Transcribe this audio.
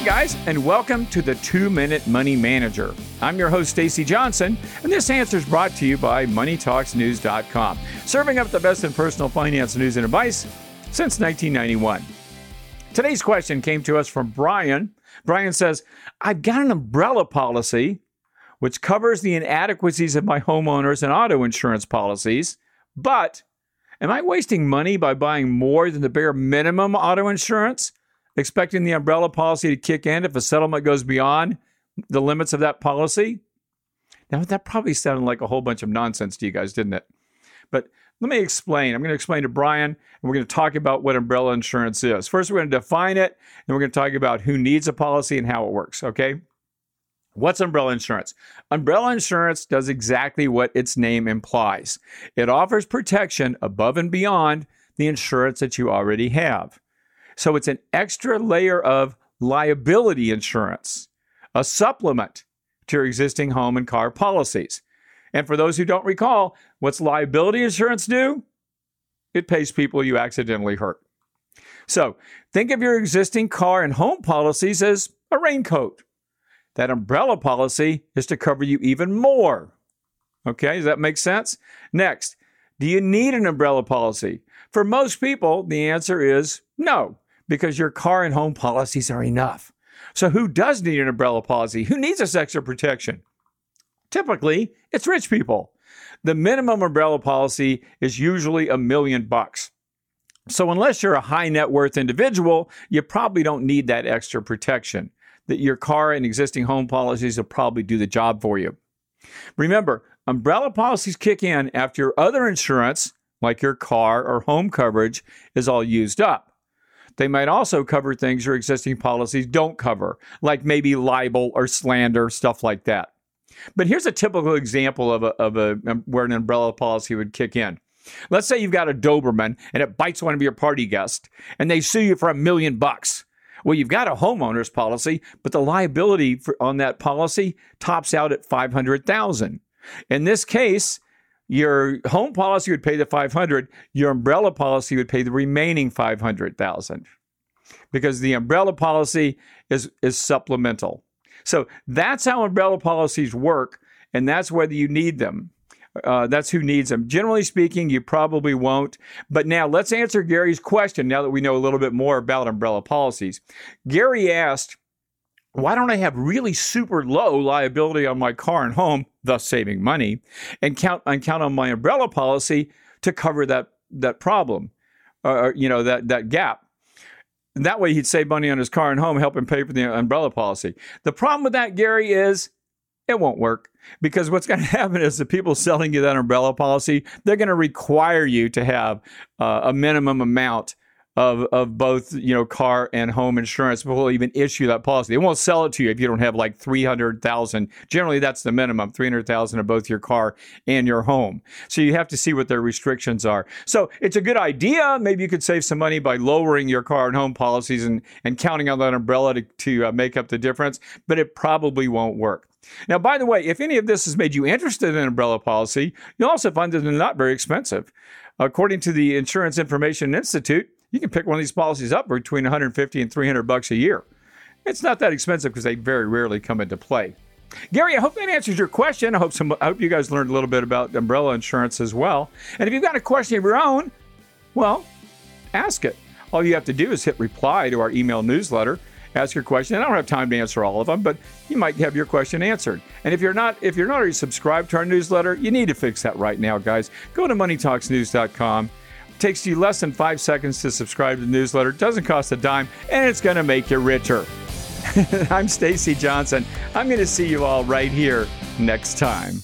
Hey guys, and welcome to the 2-Minute Money Manager. I'm your host, Stacey Johnson, and this answer is brought to you by MoneyTalksNews.com, serving up the best in personal finance news and advice since 1991. Today's question came to us from Brian. Brian says, I've got an umbrella policy which covers the inadequacies of my homeowners and auto insurance policies, but am I wasting money by buying more than the bare minimum auto insurance? Expecting the umbrella policy to kick in if a settlement goes beyond the limits of that policy? Now, that probably sounded like a whole bunch of nonsense to you guys, didn't it? But let me explain. I'm going to explain to Brian, and we're going to talk about what umbrella insurance is. First, we're going to define it, and we're going to talk about who needs a policy and how it works, okay? What's umbrella insurance? Umbrella insurance does exactly what its name implies. It offers protection above and beyond the insurance that you already have. So it's an extra layer of liability insurance, a supplement to your existing home and car policies. And for those who don't recall, what's liability insurance do? It pays people you accidentally hurt. So think of your existing car and home policies as a raincoat. That umbrella policy is to cover you even more. Okay, does that make sense? Next, do you need an umbrella policy? For most people, the answer is no, because your car and home policies are enough. So who does need an umbrella policy? Who needs this extra protection? Typically, it's rich people. The minimum umbrella policy is usually $1 million. So unless you're a high net worth individual, you probably don't need that extra protection. That your car and existing home policies will probably do the job for you. Remember, umbrella policies kick in after your other insurance, like your car or home coverage, is all used up. They might also cover things your existing policies don't cover, like maybe libel or slander, stuff like that. But here's a typical example of where an umbrella policy would kick in. Let's say you've got a Doberman and it bites one of your party guests and they sue you for $1 million. Well, you've got a homeowner's policy, but the liability on that policy tops out at $500,000. In this case, your home policy would pay the $500,000, your umbrella policy would pay the remaining $500,000 because the umbrella policy is supplemental. So that's how umbrella policies work, and that's whether you need them. That's who needs them. Generally speaking, you probably won't. But now let's answer Gary's question now that we know a little bit more about umbrella policies. Gary asked, why don't I have really super low liability on my car and home, thus saving money, and count on my umbrella policy to cover that problem, that gap? And that way he'd save money on his car and home, helping pay for the umbrella policy. The problem with that, Gary, is it won't work, because what's going to happen is the people selling you that umbrella policy, they're going to require you to have a minimum amount of both, car and home insurance before they even issue that policy. They won't sell it to you if you don't have like $300,000. Generally, that's the minimum, $300,000 of both your car and your home. So you have to see what their restrictions are. So it's a good idea. Maybe you could save some money by lowering your car and home policies and counting on that umbrella to make up the difference, but it probably won't work. Now, by the way, if any of this has made you interested in an umbrella policy, you'll also find that they're not very expensive. According to the Insurance Information Institute, you can pick one of these policies up for between $150 and $300 a year. It's not that expensive because they very rarely come into play. Gary, I hope that answers your question. I hope you guys learned a little bit about umbrella insurance as well. And if you've got a question of your own, well, ask it. All you have to do is hit reply to our email newsletter. Ask your question. I don't have time to answer all of them, but you might have your question answered. And if you're not already subscribed to our newsletter, you need to fix that right now, guys. Go to MoneyTalksNews.com. It takes you less than 5 seconds to subscribe to the newsletter. It doesn't cost a dime, and it's going to make you richer. I'm Stacey Johnson. I'm going to see you all right here next time.